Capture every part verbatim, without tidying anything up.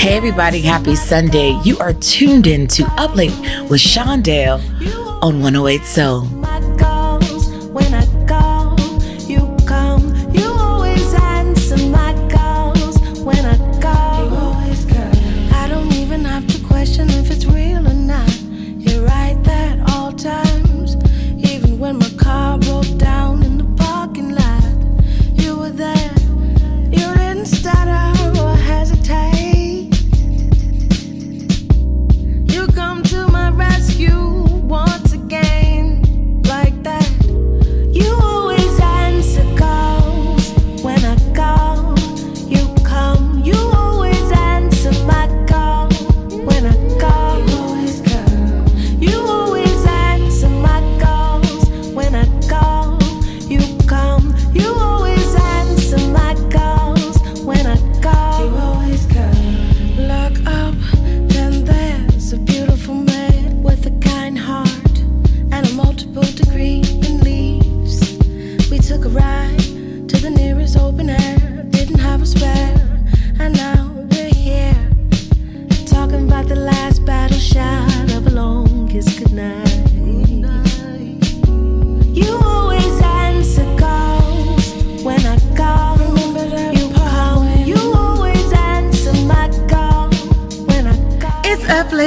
Hey everybody, happy Sunday. You are tuned in to Uplink with Shondale on one oh eight Soul.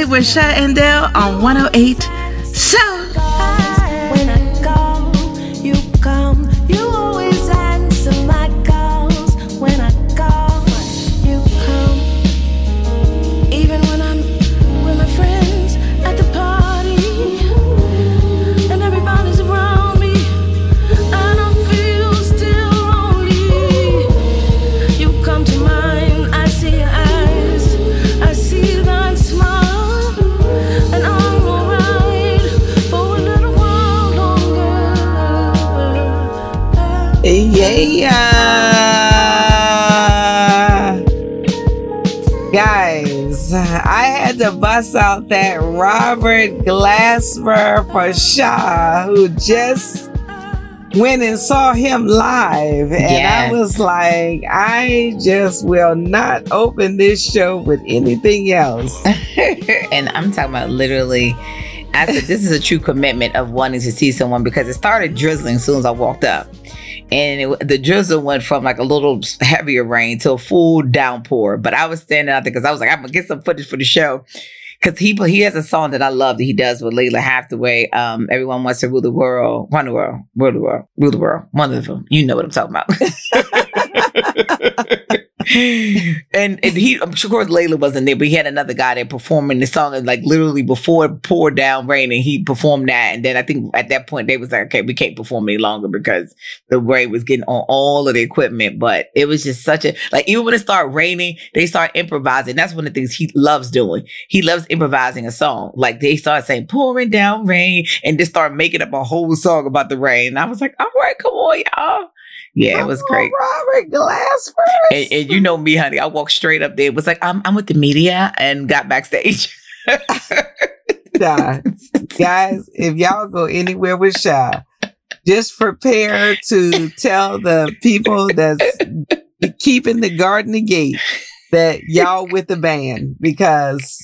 With Sha and Dale on one oh eight Soul. When I go, you come. You always answer my calls. When I go, you come. Even when I'm with my friends at the party and everybody's around me, I don't feel still lonely. You come to mind. I see your eyes. I see the yeah. Guys, I had to bust out that Robert Glasper for Shaw, who just went and saw him live. And yes. I was like, I just will not open this show with anything else. And I'm talking about literally... I said, this is a true commitment of wanting to see someone, because it started drizzling as soon as I walked up. And it, the drizzle went from like a little heavier rain to a full downpour. But I was standing out there because I was like, I'm going to get some footage for the show. Because he he has a song that I love that he does with Lalah Hathaway. Um, Everyone Wants to Rule the World. Run the world. Rule the world. Rule the world. Wonderful. You know what I'm talking about. and, and he, I'm sure Lalah wasn't there, but he had another guy there performing the song, and like literally before it poured down rain, and he performed that. And then I think at that point they was like, okay, we can't perform any longer because the rain was getting on all of the equipment. But it was just such a, like, even when it started raining, they start improvising. That's one of the things he loves doing. He loves improvising a song. Like they start saying pouring down rain and just start making up a whole song about the rain. And I was like, all right, come on, y'all. Yeah, it was oh, great. Robert Glasper. And, and you know me, honey. I walked straight up there. It was like, I'm I'm with the media, and got backstage. Nah, guys, if y'all go anywhere with Sha, just prepare to tell the people that's keeping the garden gate that y'all with the band, because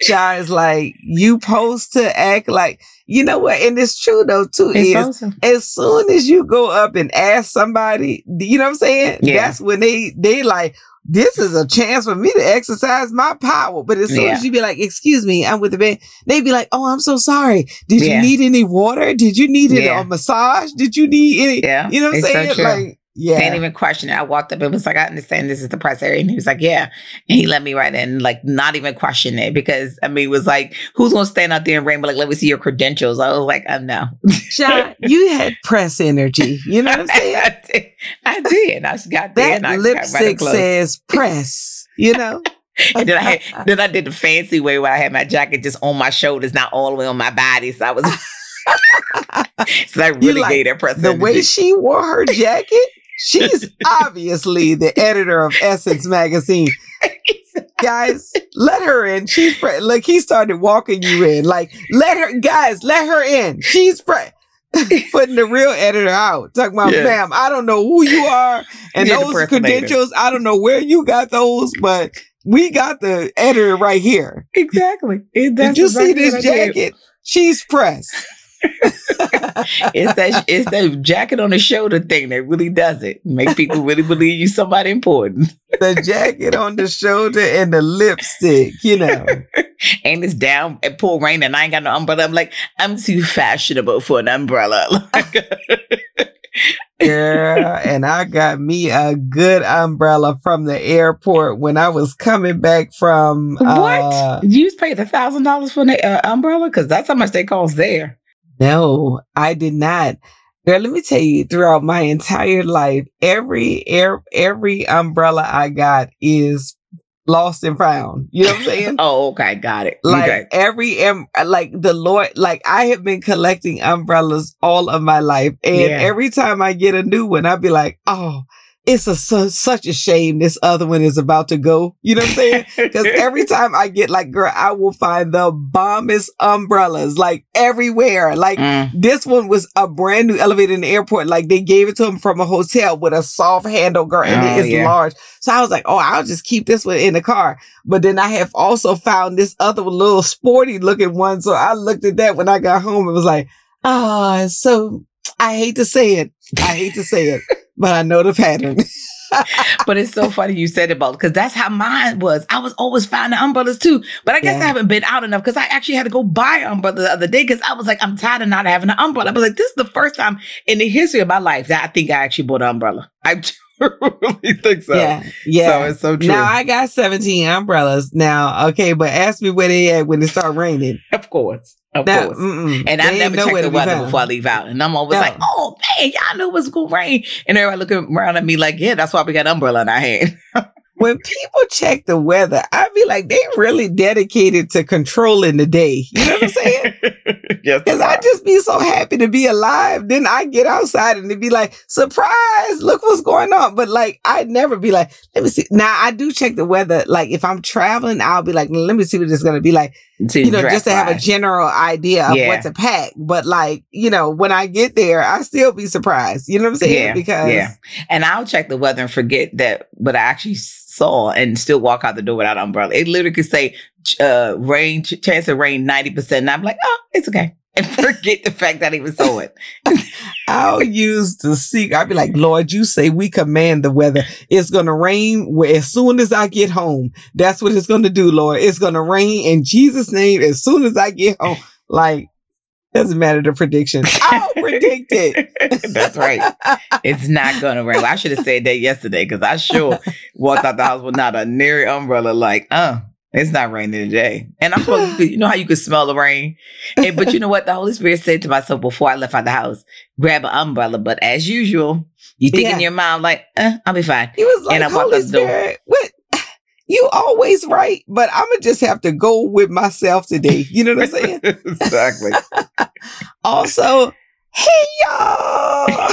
Sha is like, you supposed to act like... You know what? And it's true though, too, it's is awesome. As soon as you go up and ask somebody, you know what I'm saying? Yeah. That's when they, they like, this is a chance for me to exercise my power. But as soon yeah. as you be like, excuse me, I'm with the band, they be like, oh, I'm so sorry. Did yeah. you need any water? Did you need yeah. any, a massage? Did you need any, yeah. you know what I'm saying? So like, yeah. They didn't even question it. I walked up and was like, I understand this is the press area. And he was like, yeah. And he let me right in, like, not even question it. Because, I mean, it was like, who's going to stand out there and rain? But like, let me see your credentials. I was like, um, no. Sha, you had press energy. You know what I'm saying? I, did. I did. I got there. That and I lipstick got right says press, you know? And then I had, then I did the fancy way where I had my jacket just on my shoulders, not all the way on my body. So I was... so that really like, gave that press energy. The way she wore her jacket... She's obviously the editor of Essence Magazine. Guys, let her in. She's pre- like, he started walking you in. Like, let her, guys, let her in. She's pre- putting the real editor out. Talking about, yes. ma'am, I don't know who you are and those credentials. I don't know where you got those, but We got the editor right here. Exactly. It, that's Did you exactly see this jacket? She's pressed. It's that it's that jacket on the shoulder thing that really does it. Make people really believe you somebody important. The jacket on the shoulder and the lipstick, you know. And it's down and pouring rain and I ain't got no umbrella. I'm like, I'm too fashionable for an umbrella. Yeah, and I got me a good umbrella from the airport when I was coming back from uh, what? You paid a thousand dollars for an uh, umbrella because that's how much they cost there. No, I did not. Girl, let me tell you, throughout my entire life, every air, every umbrella I got is lost and found. You know what I'm saying? Oh, okay. Got it. Like okay. every, um, like the Lord, like I have been collecting umbrellas all of my life. And yeah. every time I get a new one, I'll be like, oh, it's a, su- such a shame this other one is about to go. You know what I'm saying? Because every time I get like, girl, I will find the bombest umbrellas like everywhere. Like mm. this one was a brand new elevator in the airport. Like they gave it to him from a hotel with a soft handle, girl, and oh, it is yeah. large. So I was like, oh, I'll just keep this one in the car. But then I have also found this other little sporty looking one. So I looked at that when I got home and was like, oh, it's so I hate to say it. I hate to say it. But I know the pattern. But it's so funny you said about because that's how mine was. I was always finding umbrellas too. But I guess yeah. I haven't been out enough because I actually had to go buy an umbrella the other day because I was like, I'm tired of not having an umbrella. I was like, this is the first time in the history of my life that I think I actually bought an umbrella. I really think so. Yeah, yeah. So it's so true. Now I got seventeen umbrellas now. Okay, but ask me where they at when it start raining. Of course. Of no, course. Mm-mm. And I never check the weather before I leave out. And I'm always no. like, oh, man, y'all knew it was going to rain. And everybody looking around at me like, yeah, that's why we got an umbrella in our hand. When people check the weather, I be like, they really dedicated to controlling the day. You know what I'm saying? Yes, because I just be so happy to be alive. Then I get outside and it be like, surprise, look what's going on. But like, I'd never be like, let me see. Now, I do check the weather. Like, if I'm traveling, I'll be like, let me see what it's going to be like. To you know, just to have life. A general idea of yeah. what to pack. But like, you know, when I get there, I still be surprised. You know what I'm saying? Yeah, because yeah. And I'll check the weather and forget that, but I actually saw and still walk out the door without an umbrella. It literally could say uh, rain, ch- chance of rain ninety percent. And I'm like, oh, it's okay. And forget the fact that I even saw it. I'll use the secret. I'll be like, Lord, you say we command the weather. It's going to rain as soon as I get home. That's what it's going to do, Lord. It's going to rain in Jesus' name as soon as I get home. Like, doesn't matter the prediction. I'll predict it. That's right. It's not going to rain. Well, I should have said that yesterday because I sure walked out the house with not a near umbrella like, uh. It's not raining today. And I'm supposed to, you know how you could smell the rain? And, but you know what? The Holy Spirit said to myself before I left out the house, grab an umbrella. But as usual, you think yeah. in your mind, like, eh, I'll be fine. He was like, and I Holy Spirit, what? You always right, but I'm going to just have to go with myself today. You know what I'm saying? Exactly. Also, hey, y'all.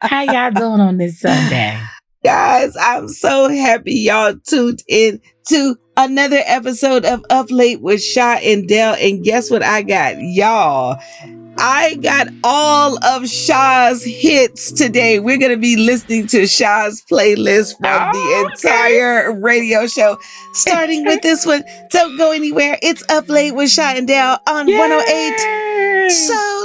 How y'all doing on this Sunday? Guys, I'm so happy y'all tuned in to another episode of Up Late with Sha and Dell. And guess what I got, y'all? I got all of Sha's hits today. We're going to be listening to Sha's playlist from oh, the entire okay. radio show, starting with this one. Don't go anywhere. It's Up Late with Sha and Dell on Yay! one oh eight Soul.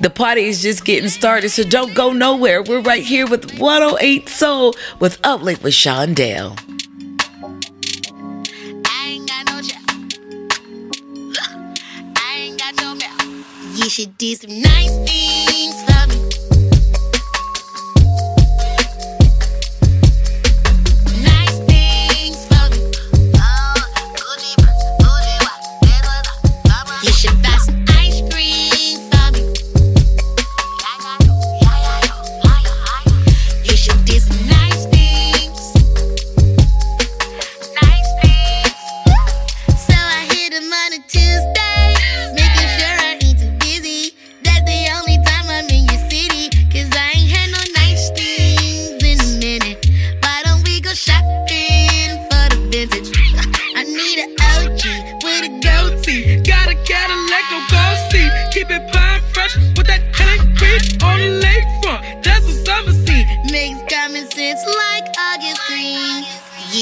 The party is just getting started, so don't go nowhere. We're right here with one oh eight Soul with Up Late with Sha and Dell. I ain't got no job. I ain't got no mouth. You should do some nice things for me.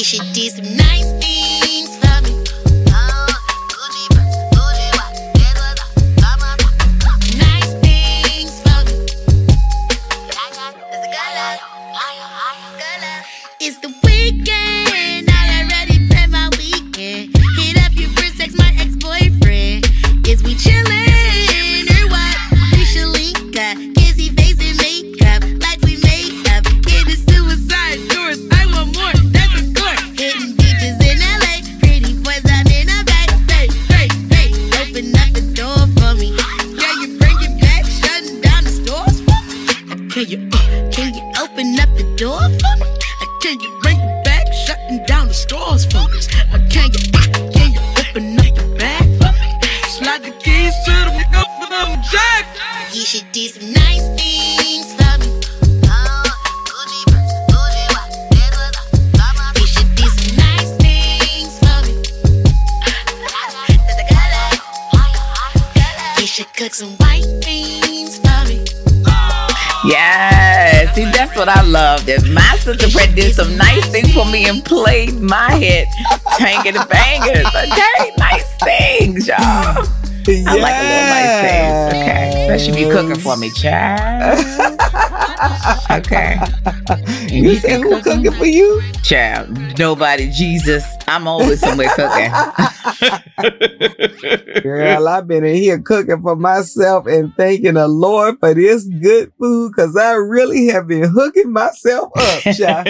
Maybe she did some nice things for me. Nice things for me. It's the weekend. I already planned my weekend. Hit up your first ex, my ex-boyfriend. Is we chillin' or what? We should link up. Is he facing makeup like we make up? Hit the suicide doors. I want more. Hitting beaches in L A, pretty boys I'm in a bag. Hey, hey, hey, open up the door for me. Girl, you bring it back, shutting down the stores for me. Can you, uh, can you open up the door for me? Can you bring it back, shutting down the stores for me? Can you, uh, can you open up the bag for me? Slide the keys to the nigga for them jack. You should do some nice things for me. Cook some white beans for me. Yes, see, that's what I loved. If my sister Brett did some nice things for me and played my hit, tanking the bangers. Okay, nice things, y'all. Yeah. I like a little nice things. Okay, especially if you cooking for me, child. Okay. You, you said who cooking for you? Child, nobody, Jesus. I'm always somewhere cooking. Girl, I've been in here cooking for myself and thanking the Lord for this good food, because I really have been hooking myself up, child.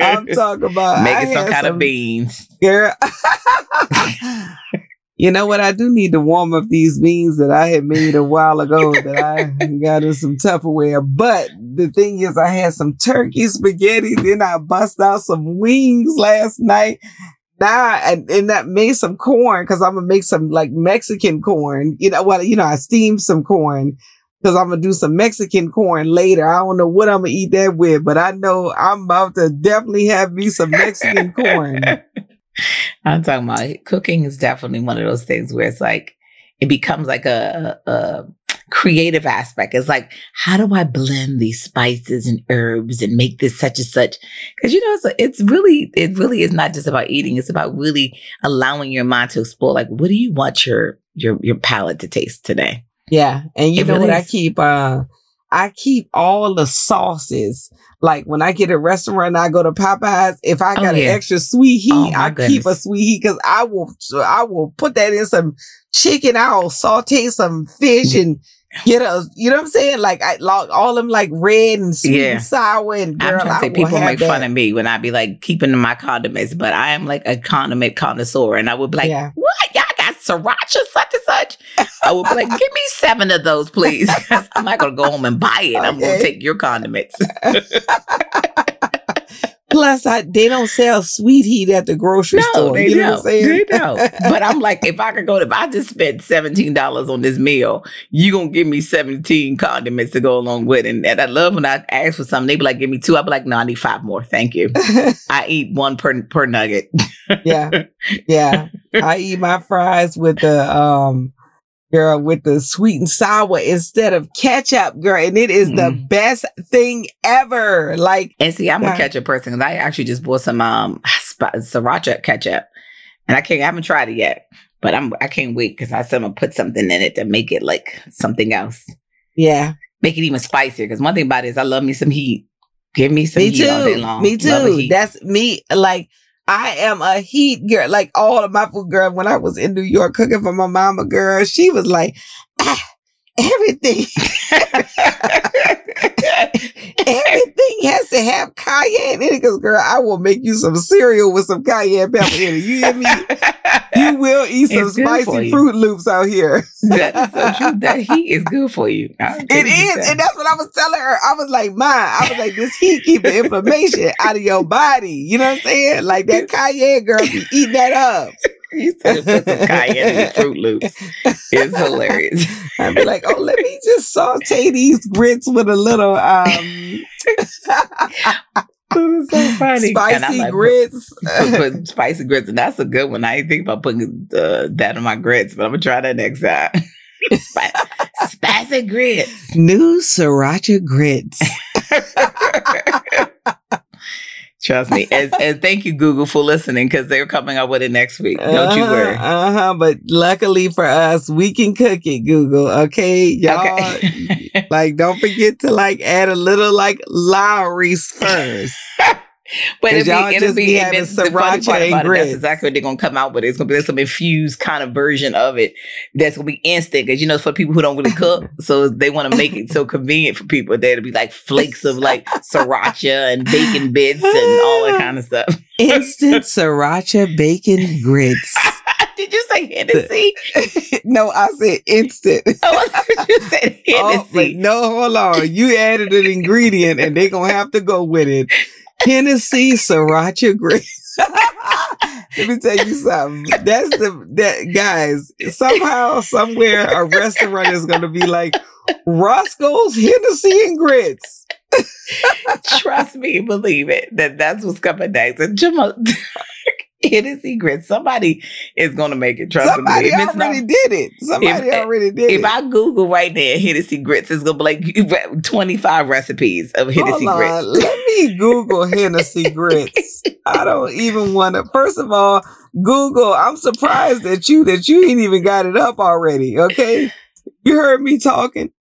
I'm talking about making some kind some, of beans. Girl. You know what? I do need to warm up these beans that I had made a while ago that I got in some Tupperware. But the thing is, I had some turkey spaghetti. Then I bust out some wings last night. Now, and, and that made some corn, because I'm going to make some like Mexican corn. You know what? Well, you know, I steamed some corn because I'm going to do some Mexican corn later. I don't know what I'm going to eat that with, but I know I'm about to definitely have me some Mexican corn. I'm talking about cooking is definitely one of those things where it's like, it becomes like a, a creative aspect. It's like, how do I blend these spices and herbs and make this such and such? Because, you know, it's, it's really, it really is not just about eating. It's about really allowing your mind to explore, like, what do you want your, your, your palate to taste today? Yeah. And you it know really what is- I keep, uh, I keep all the sauces. Like when I get a restaurant and I go to Popeyes, if I got oh, yeah. an extra sweet heat, oh, I goodness. keep a sweet heat, because I will I will put that in some chicken. I'll saute some fish and get a, you know what I'm saying? Like I like, all them like red and sweet yeah. and sour. And girl, I'm trying to say, people make that. fun of me when I be like keeping my condiments, but I am like a condiment connoisseur, and I would be like, yeah. what? Y'all got sriracha, such and such? I would be like, give me seven of those, please. I'm not going to go home and buy it. Okay. I'm going to take your condiments. Plus, I, they don't sell sweet heat at the grocery no, store. They you know, know what I'm saying? They don't. But I'm like, if I could go, if I just spent seventeen dollars on this meal, you going to give me seventeen condiments to go along with. And, and I love when I ask for something, they be like, give me two. I be like, no, I need five more. Thank you. I eat one per per nugget. Yeah. Yeah. I eat my fries with the... um. Girl, with the sweet and sour instead of ketchup, girl. And it is mm. the best thing ever. Like, and see, I'm uh, a ketchup person, because I actually just bought some um sriracha ketchup, and I can't, I haven't tried it yet, but I'm, I can't wait, because I said I'm gonna put something in it to make it like something else. Yeah, make it even spicier. Because one thing about it is, I love me some heat. Give me some me heat too. all day long. Me too. That's me. Like. I am a heat girl. Like all of my food, girl, when I was in New York cooking for my mama, girl, she was like, ah, everything. Everything has to have cayenne in it, because, girl, I will make you some cereal with some cayenne pepper in it. You hear me? You will eat some spicy Froot Loops out here. That's so true. That heat is good for you. It is. That. And that's what I was telling her. I was like, Ma, I was like, this heat keep the inflammation out of your body. You know what I'm saying? Like that cayenne, girl, be eating that up. You said put some cayenne in the Froot Loops. It's hilarious. I'd be like, oh, let me just saute these grits with a little um so funny. Spicy like, grits. Put, put, put spicy grits, and that's a good one. I didn't think about putting uh, that in my grits, but I'm gonna try that next time. Sp- spicy grits. New sriracha grits. Trust me. And, and thank you, Google, for listening, because they're coming up with it next week. Don't uh-huh, you worry. Uh-huh. But luckily for us, we can cook it, Google. Okay, y'all. Okay. Like, don't forget to, like, add a little, like, Lowry's first. But it'll y'all be, it'll just be, be having this, sriracha and grits. That's exactly what they're going to come out with. It's going to be there's some infused kind of version of it that's going to be instant. Because, you know, it's for people who don't really cook. So they want to make it so convenient for people. There'll be like flakes of like sriracha and bacon bits and all that kind of stuff. Instant sriracha bacon grits. Did you say Hennessy? No, I said instant. Oh, I thought you said Hennessy. Oh, no, hold on. You added an ingredient and they're going to have to go with it. Hennessy sriracha grits. Let me tell you something. That's the that guys. Somehow, somewhere, a restaurant is going to be like Roscoe's Hennessy and grits. Trust me, believe it. That that's what's coming next. And Jamal, Hennessy grits. Somebody is going to make it. Trust somebody me. Somebody already not, did it. Somebody if, already did if it. If I Google right there, Hennessy grits, it's going to be like twenty-five recipes of Hennessy Hold grits. On. Let me Google Hennessy grits. I don't even want to. First of all, Google, I'm surprised that you that you ain't even got it up already. Okay, you heard me talking,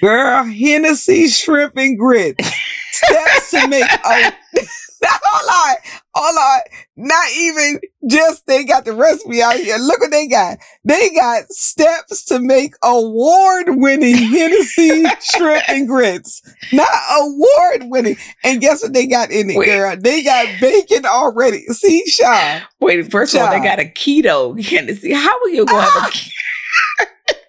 girl. Hennessy shrimp and grits. Steps to make a. Hold on, hold on. Not even just they got the recipe out here. Look what they got. They got steps to make award-winning Hennessy shrimp and grits. Not award-winning. And guess what they got in it, Wait. girl? They got bacon already. See, Shaw. Wait, first Shaw. of all, they got a keto Hennessy. How are you going to ah! have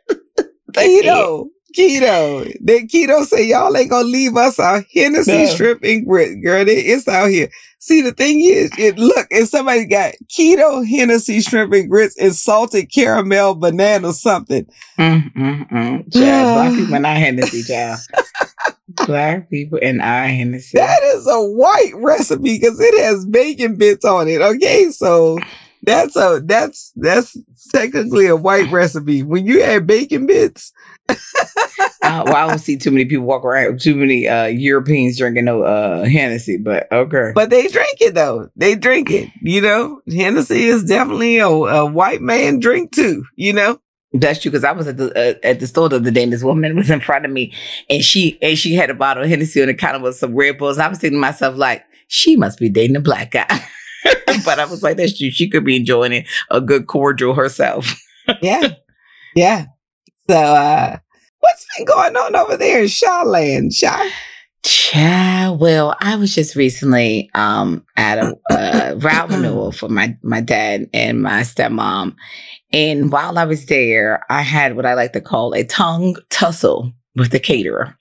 a keto? Keto. Keto. Then keto say, y'all ain't gonna leave us our Hennessy no. shrimp and grit, girl. They, it's out here. See, the thing is, it, look, if somebody got keto Hennessy shrimp and grits and salted caramel banana something. Mm, mm, mm. Child, black people and I Hennessy, child. Black people and I Hennessy. That is a white recipe because it has bacon bits on it. Okay, so that's a that's that's technically a white recipe. When you add bacon bits. uh, well, I don't see too many people walk around, too many uh, Europeans drinking no uh, Hennessy, but okay. But they drink it though. They drink it. You know, Hennessy is definitely a, a white man drink too. You know, that's true. Because I was at the uh, at the store the other day, and this woman was in front of me, and she and she had a bottle of Hennessy on the counter with some Red Bulls. I was thinking to myself, like, she must be dating a black guy. But I was like, that's true. She could be enjoying it, a good cordial herself. Yeah, yeah. So, uh, what's been going on over there in Shawland, Shaw? Yeah, well, I was just recently um, at a uh, route renewal for my, my dad and my stepmom. And while I was there, I had what I like to call a tongue tussle with the caterer.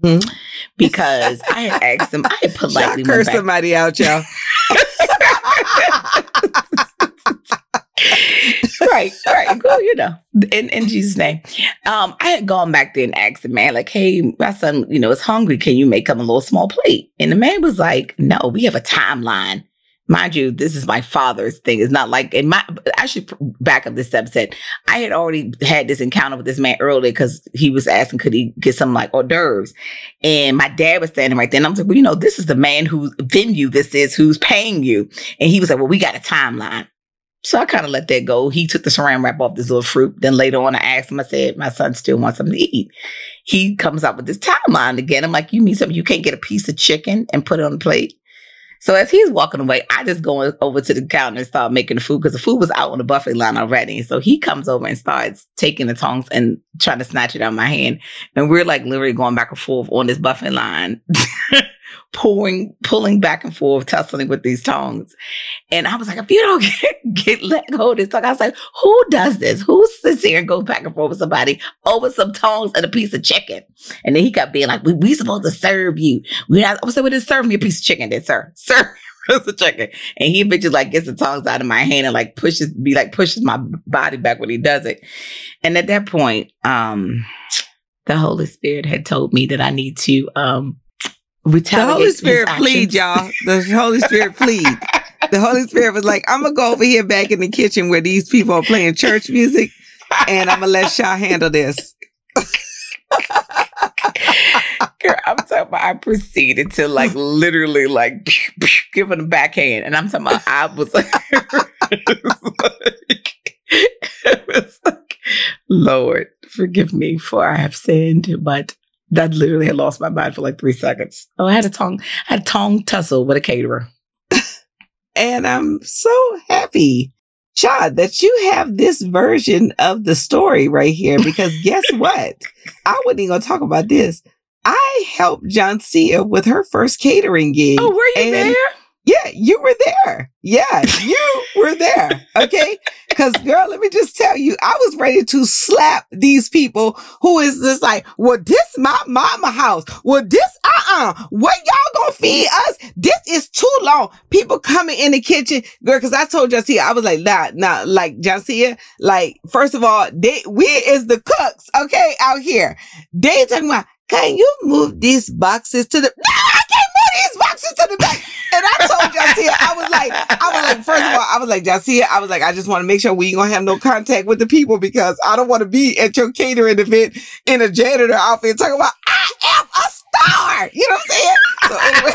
Mm-hmm. Because I had asked him, I had politely Shaw, curse back. somebody out, y'all. Right, right, cool, you know, in, in Jesus' name. Um, I had gone back there and asked the man, like, hey, my son, you know, is hungry. Can you make him a little small plate? And the man was like, no, we have a timeline. Mind you, this is my father's thing. It's not like, in my, I should back up this step. Said I had already had this encounter with this man earlier because he was asking, could he get some like hors d'oeuvres? And my dad was standing right there. And I was like, well, you know, this is the man whose venue this is, who's paying you. And he was like, well, we got a timeline. So I kind of let that go. He took the saran wrap off this little fruit. Then later on, I asked him, I said, my son still wants something to eat. He comes up with this timeline again. I'm like, you mean something? You can't get a piece of chicken and put it on the plate? So as he's walking away, I just go over to the counter and start making the food because the food was out on the buffet line already. So he comes over and starts taking the tongs and trying to snatch it out of my hand. And we're like literally going back and forth on this buffet line. Pouring, pulling back and forth, tussling with these tongs. And I was like, if you don't get, get let go of this tongue, I was like, who does this? Who sits here and goes back and forth with somebody over some tongs and a piece of chicken? And then he kept being like, we, we supposed to serve you. We not, I was like, well, just serve me a piece of chicken then, sir. Serve me a piece of chicken. And he bitches like gets the tongs out of my hand and like pushes, be like pushes my body back when he does it. And at that point, um, the Holy Spirit had told me that I need to, um, The Holy Spirit plead, y'all. The Holy Spirit plead. The Holy Spirit was like, I'm going to go over here back in the kitchen where these people are playing church music, and I'm going to let Shaw handle this. Girl, I'm talking about I proceeded to, like, literally, like, pew, pew, giving a backhand. And I'm talking about, I was like, it was like, it was like, Lord, forgive me for I have sinned, but that literally had lost my mind for like three seconds. Oh, I had a tongue, I had a tongue tussle with a caterer. And I'm so happy, John, that you have this version of the story right here, because guess what? I wasn't even going to talk about this. I helped John Sia with her first catering gig. Oh, were you and there? Yeah, you were there. Yeah, you were there. Okay. Because, girl, let me just tell you, I was ready to slap these people who is just like, well, this my mama house. Well, this, uh-uh. What y'all gonna feed us? This is too long. People coming in the kitchen. Girl, because I told John Sia, I was like, nah, nah, like, John Sia, like, first of all, they, we is the cooks, okay, out here. They talking about, can you move these boxes to the... No, I can't move these boxes to the back. And I told Jacia, I was like, I was like, first of all, I was like, Jacia, I was like, I just want to make sure we ain't going to have no contact with the people, because I don't want to be at your catering event in a janitor outfit talking about, I am a star. You know what I'm saying? So anyway...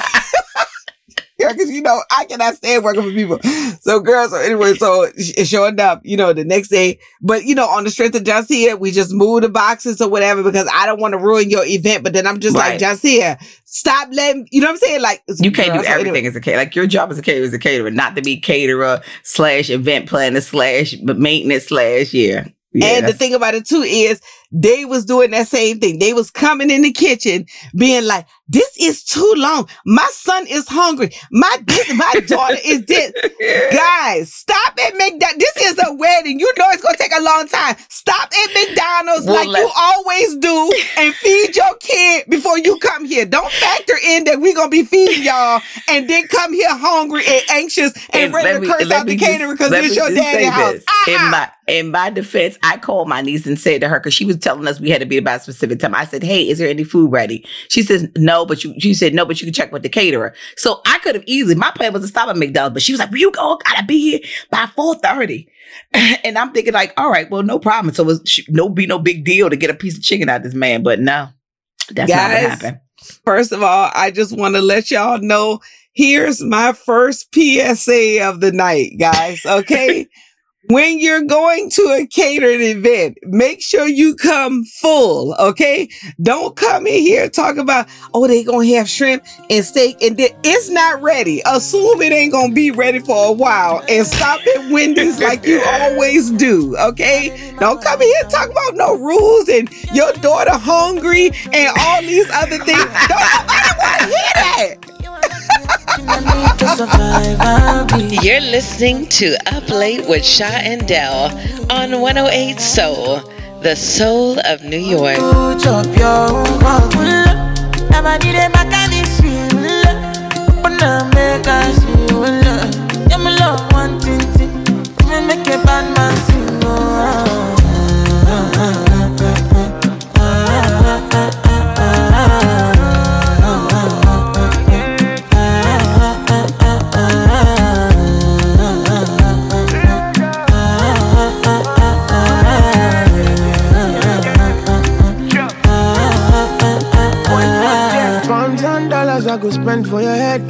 Because, you know, I cannot stand working for people. So, girls, so anyway, so sh- showing up, you know, the next day. But, you know, on the strength of Jacia, we just moved the boxes or whatever, because I don't want to ruin your event. But then I'm just right. like, Jacia, stop letting, you know what I'm saying? Like, you can't girl, do so everything anyway. As a caterer. Like, your job as a caterer is a caterer, not to be caterer slash event planner slash maintenance slash, yeah. yeah and the thing about it, too, is they was doing that same thing. They was coming in the kitchen being like, this is too long. My son is hungry. My this, my daughter is this. Yeah. Guys, stop at McDonald's. This is a wedding. You know it's going to take a long time. Stop at McDonald's well, like let's... you always do and feed your kid before you come here. Don't factor in that we're going to be feeding y'all and then come here hungry and anxious and, and ready to me, curse out the catering because it's your daddy's house. Uh-uh. In, my, in my defense, I called my niece and said to her, because she was telling us we had to be about a specific time. I said, hey, is there any food ready? She says, no, but you, she said, no, but you can check with the caterer. So I could have easily, my plan was to stop at McDonald's, but she was like, well, you all gotta be here by four thirty. And I'm thinking like, all right, well, no problem. So it was no, be no big deal to get a piece of chicken out of this man. But no, that's Guys, not what happened. First of all, I just want to let y'all know, here's my first P S A of the night, guys. Okay. When you're going to a catered event, make sure you come full, okay? Don't come in here talking about, oh, they gonna have shrimp and steak, and then it's not ready. Assume it ain't gonna be ready for a while, and stop at Wendy's like you always do, okay? Don't come in here talking about no rules and your daughter hungry and all these other things. Don't nobody wanna hear that. You're listening to Up Late with Sha and Del on one oh eight Soul, the soul of New York. I go spend for your head.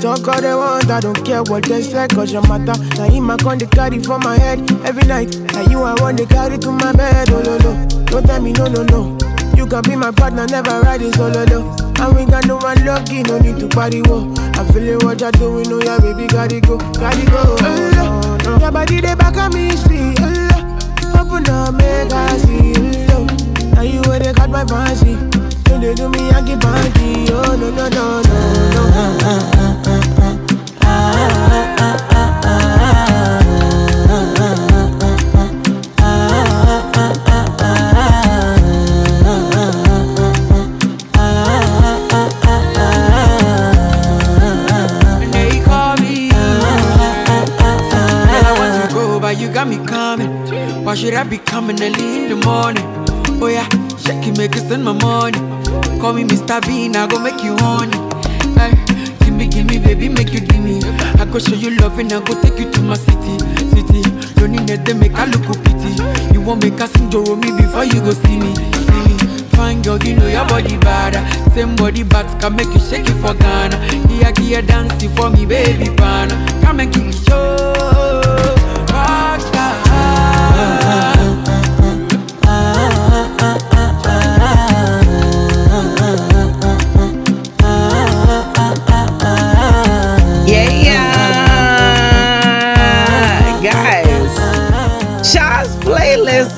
Talk all they want, I don't care what they say, cause your matter. Now in my con, they carry for my head. Every night, now you I want, they carry to my bed. Oh, no, no, don't tell me no, no, no. You can be my partner, never ride it solo, no. And we got no one lucky, no need to party, whoa. I'm feeling what you're doing, oh yeah, baby, gotta go, gotta go. Oh, no, no. Your body, they back at me, see, oh, no. Open up, make I see, oh, no. Now you where they got my fancy. Don't they do me, I give party, oh, no, no, no, no. And they call me, I want to go, but you got me coming. Why should I be coming early in the morning? Oh yeah, shaky make us spend my money. Call me Mister Bean, I go make you honey. Ay, gimme, gimme, baby, make you gimme. I go show you love and I go take you to my city, city. Loneliness, they make I look a pity. You won't make us enjoy me before you go see me, see me. fine girl, you know your body bad. Same body bags can make you shake it for Ghana. Here, here, dancing for me, baby pan. Come and give me show.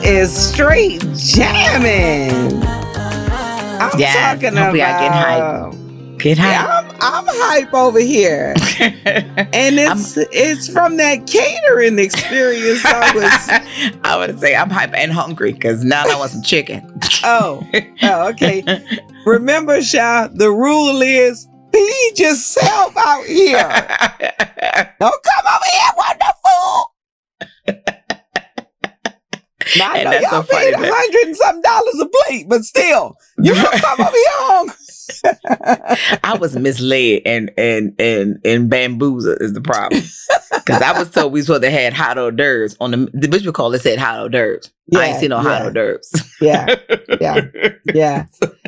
Is straight jamming. I'm yes, talking about get hype. Get hype. Yeah, I'm, I'm hype over here, and it's I'm, it's from that catering experience. I was, I would say I'm hype and hungry because now I want some chicken. oh, oh, okay. Remember, Sha, the rule is feed yourself out here. Don't come over here, wonderful. Now, and I know y'all so paid a hundred and something dollars a plate, but still, you don't come over here hungry. I was misled and and and and bamboozled is the problem, because I was told we supposed to had hot hors d'oeuvres on the the bitch we call it said hot hors d'oeuvres. Yeah, I ain't seen no yeah. hot hors d'oeuvres. yeah, yeah, yeah.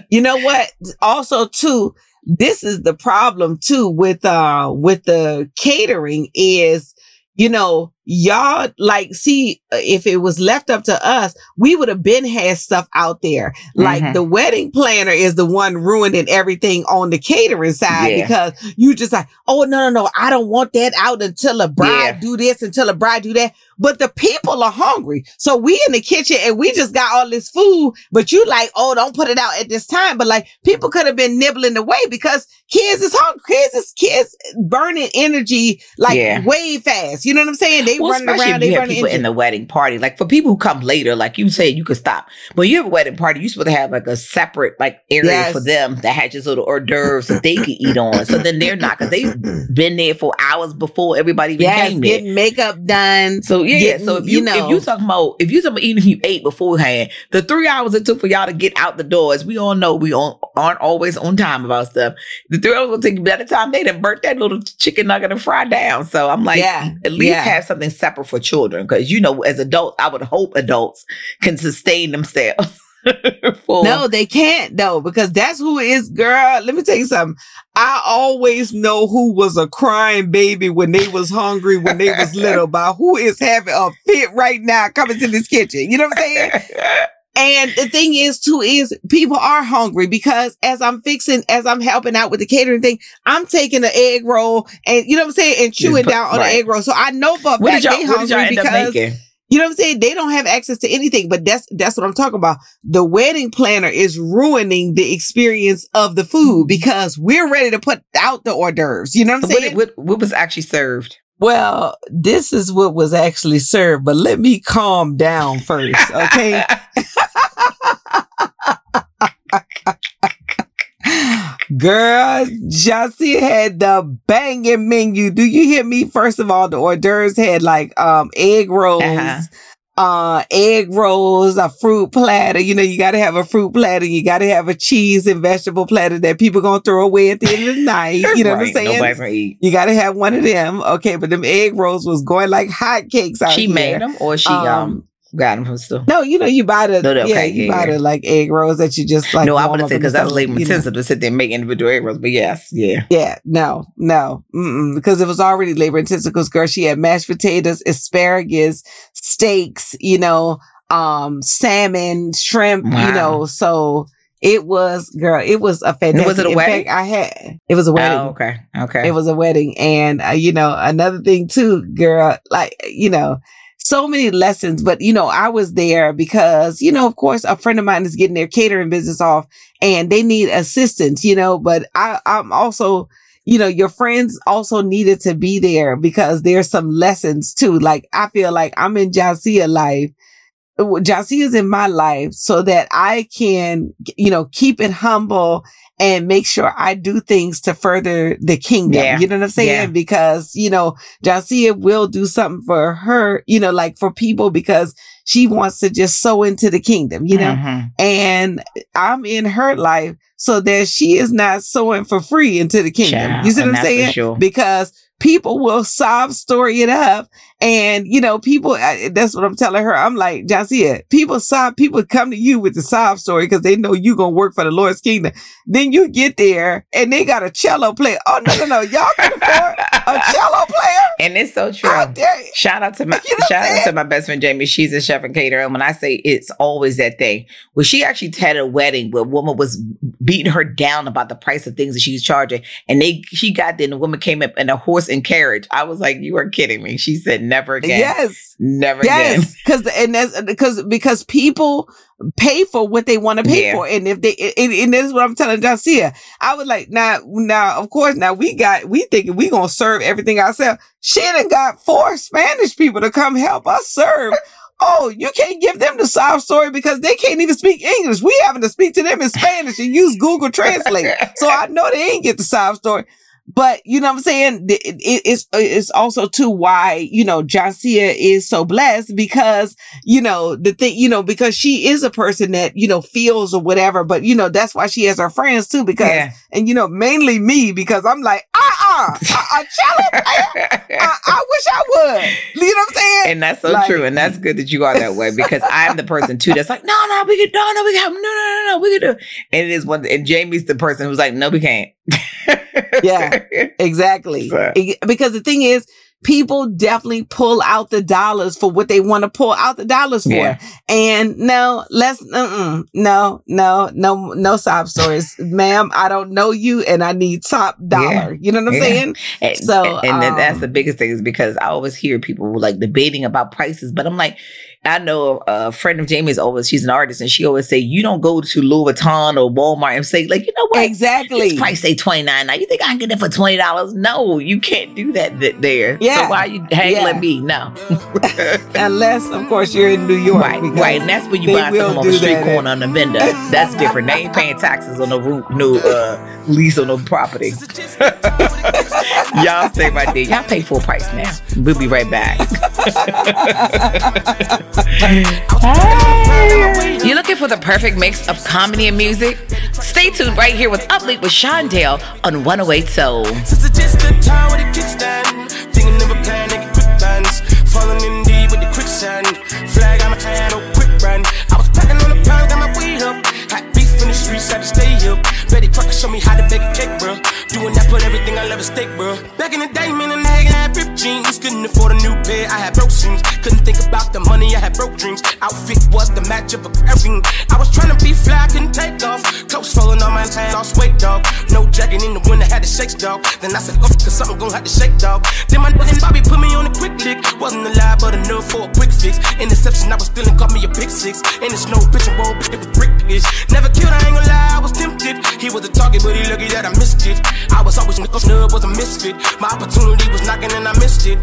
You know what? Also, too, this is the problem too with uh with the catering is. You know, y'all like, see, if it was left up to us, we would have been had stuff out there. Like mm-hmm. the wedding planner is the one ruining everything on the catering side yeah. because you just like, oh, no, no, no, I don't want that out until a bride yeah. do this, until a bride do that. But the people are hungry. So we in the kitchen and we just got all this food, but you like, oh, don't put it out at this time. But like people could have been nibbling away because kids is hungry. Kids is kids burning energy like yeah. way fast. You know what I'm saying? They well, running around. They running people energy. In the wedding party. Like for people who come later, like you said, you could stop. But you have a wedding party, you're supposed to have like a separate like area yes. for them that has just little hors d'oeuvres that they could eat on. So then they're not, because they've been there for hours before everybody even yes, came there. Getting makeup done. So yeah, getting, so if you, you know, if you talking about if you talking about even if you ate beforehand, the three hours it took for y'all to get out the doors, we all know we on, aren't always on time about stuff. The three hours will take by the time they done burnt that little chicken nugget and fry down. So I'm like, yeah, at least yeah. have something separate for children, because you know, as adults, I would hope adults can sustain themselves. No, they can't though, because that's who it is, girl. Let me tell you something. I always know who was a crying baby when they was hungry, when they was little, by who is having a fit right now coming to this kitchen. You know what I'm saying? And the thing is, too, is people are hungry because as I'm fixing, as I'm helping out with the catering thing, I'm taking the egg roll and, you know what I'm saying, and chewing down on right. the egg roll. So I know for a fact they hungry because... You know what I'm saying? They don't have access to anything, but that's that's what I'm talking about. The wedding planner is ruining the experience of the food because we're ready to put out the hors d'oeuvres. You know what I'm saying? What, what, what was actually served? Well, this is what was actually served, but let me calm down first, okay? Girl, Jossie had the banging menu. Do you hear me? First of all, the hors d'oeuvres had like um egg rolls, uh-huh. uh egg rolls, a fruit platter. You know, you got to have a fruit platter. You got to have a cheese and vegetable platter that people going to throw away at the end of the night. You know right. what I'm saying? Nobody's gonna eat. You got to have one of them. Okay, but them egg rolls was going like hotcakes out She here. Made them or she... um, um got them from still. No, you know, you buy the, no, no, yeah, okay, you yeah, buy yeah. the, like, egg rolls that you just, like, no, I would have said, because I was labor intensive to sit there and make individual egg rolls, but yes, yeah. Yeah, no, no, mm-mm, because it was already labor intensive, because, girl, she had mashed potatoes, asparagus, steaks, you know, um, salmon, shrimp, wow. you know, so... It was, girl, it was a fantastic. Was it a in wedding? Fact, I had, it was a wedding. Oh, okay. Okay. It was a wedding. And, uh, you know, another thing too, girl, like, you know, so many lessons, but, you know, I was there because, you know, of course, a friend of mine is getting their catering business off and they need assistance, you know, but I, I'm also, you know, your friends also needed to be there because there's some lessons too. Like, I feel like I'm in Josiah life. Jossie is in my life so that I can, you know, keep it humble and make sure I do things to further the kingdom. Yeah. You know what I'm saying? Yeah. Because, you know, Jossie will do something for her, you know, like for people because she wants to just sow into the kingdom, you know, mm-hmm. and I'm in her life so that she is not sowing for free into the kingdom. Yeah, you see what I'm saying? Sure. Because people will sob story it up. And, you know, people, I, that's what I'm telling her. I'm like, Jazia, people sob, people come to you with the sob story because they know you going to work for the Lord's kingdom. Then you get there and they got a cello player. Oh, no, no, no. Y'all can afford a cello player. And it's so true. Shout out to my, you know shout out to my best friend, Jamie. She's a chef and caterer. And when I say it's always that thing, well, she actually had a wedding where a woman was beating her down about the price of things that she was charging. And they, she got there and the woman came up in a horse and carriage. I was like, you are kidding me. She said, never again. Yes. Never yes. again. Yes. And that's because, because people pay for what they want to pay yeah. for. And if they, and, and this is what I'm telling Jazia. I was like, now, now, of course, now we got, we thinking we going to serve everything ourselves. She done got four Spanish people to come help us serve. Oh, you can't give them the sob story because they can't even speak English. We having to speak to them in Spanish and use Google Translate. So I know they ain't get the sob story. But, you know what I'm saying? It, it, it's, it's also too why, you know, Jazia is so blessed because, you know, the thing, you know, because she is a person that, you know, feels or whatever. But, you know, that's why she has her friends too, because, yeah. and, you know, mainly me, because I'm like, uh-uh, a cello player? I, I wish I would. You know what I'm saying? And that's so like, true. And that's good that you are that way because I'm the person too that's like, no, no, we could, no, no, we got, no, no, no, no, we could do. And it is one, and Jamie's the person who's like, no, we can't. Yeah, exactly. So. Because the thing is, people definitely pull out the dollars for what they want to pull out the dollars for. Yeah. And no, let's, uh-uh, no, no, no, no sob stories. Ma'am, I don't know you and I need top dollar. Yeah. You know what I'm yeah. saying? And, so, and, and um, that's the biggest thing is because I always hear people like debating about prices, but I'm like, I know a friend of Jamie's always, she's an artist, and she always say, you don't go to Louis Vuitton or Walmart and say, like, you know what? Exactly. This price say twenty-nine dollars. Now, you think I can get it for twenty dollars? No, you can't do that th- there. Yeah. So why are you hangling yeah. me? No. Unless, of course, you're in New York. Right, right. And that's when you buy something on the street that, corner on a vendor. That's different. They ain't paying taxes on no, roof, no uh, lease on no property. Y'all stay right there. Y'all pay full price now. We'll be right back. Hey. You're looking for the perfect mix of comedy and music? Stay tuned right here with Uplink with Shondale on one oh eight Soul. Since it's just the time where the kids stand, thinking of a plan, they get quick bands, falling in deep with the quicksand, flag on my hand, no quick brand. I was packing on the pound, got my weed up, hot beef in the streets, had to stay up. Betty Crocker showed me how to bake a cake, bro. Doing that, put everything I love a steak, bro. Back in the day, man, and I had ripped jeans. Couldn't afford a new pair, I had broke seams. Couldn't think about the money, I had broke dreams. Outfit was the match of a everything. I was trying to be fly, I couldn't take off. Clothes falling on my hands, lost weight, dog. No jacket in the winter, had to shake, dog. Then I said, oh, cause something gon' have to shake, dog. Then my nigga Bobby put me on a quick lick. Wasn't alive, but enough for a quick fix. Interception, I was stealing, caught me a big six. And it's no bitch and roll, bitch, it was brick, bitch. Never killed, I ain't gon' lie, I was tempted. He was a target, but he lucky that I missed it. I was always nickel snub, was a misfit. My opportunity was knocking and I missed it.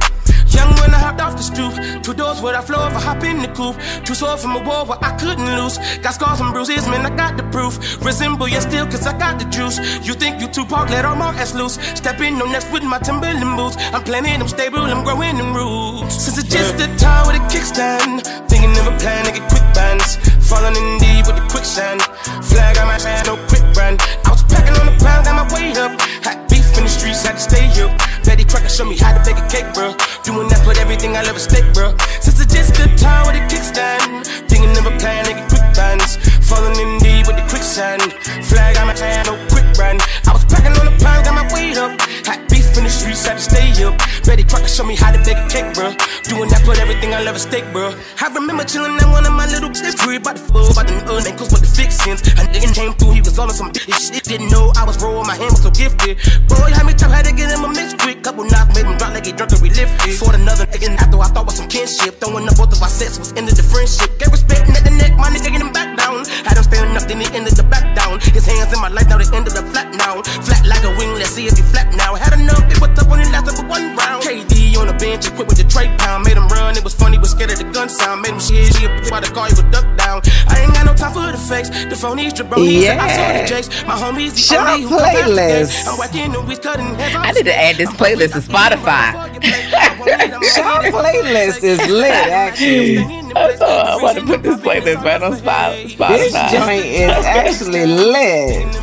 Young when I hopped off the stoop, two doors where I floor if I hop in the coupe. Two swords from a wall where I couldn't lose. Got scars and bruises, man, I got the proof. Resemble you still, cause I got the juice. You think you Tupac, let all my ass loose. Step in on next with my Timberland boots. I'm planning, I'm stable, I'm growing in roots. Since it's just the time with a kickstand, thinking of a plan to get quick bands. Falling in deep with the quicksand. Flag on my hand, no quick brand. I was packing on the pound, got my weight up. Hot beef in the streets, had to stay up. Betty Crocker showed me how to bake a cake, bro. Doing that, put everything I love a steak, bro. Since it's just the time with a kickstand, thinking of a plan, they get quick bands. Falling in deep with the quicksand. Flag on my hand, no quick brand. I was packing on the pound, got my weight up. Hot beef in the streets, had to stay up. Betty Crocker showed me how to bake a cake, bro. Doing that, put everything I love a steak, bro. I remember chilling at one of my little tips. Worried about the food, about the old ankles, but the fixings. A nigga came through, he was all on some bitch shit. Didn't know I was rolling, my hand was so gifted. Boy, had me top, had to get him a mix quick. Couple knocks made him drop like he drunk and relived it. Fought another nigga after I thought was some kinship. Throwing up both of our sets was ended the friendship. Gave respect neck to neck, my nigga getting back down. Had him standing up, then he ended the back down. His hands in my life, now they ended up flat now. Flat like a wing, let's see if he flat now. Had enough, it was up on it lasted for one round. K D on the bench, he quit with the trade pound. Made him run, it was funny, was scared of the gun sound. Made him shit, he up by the car, he would duck down. I ain't got no time for the fakes. The phonies, the bronies, yeah. I saw the jakes. My homies, the Show only who playlist. Come back again. I need to add this playlist to Spotify. Our playlist is lit, actually. So I want to put this playlist right on Spotify. This joint is actually lit.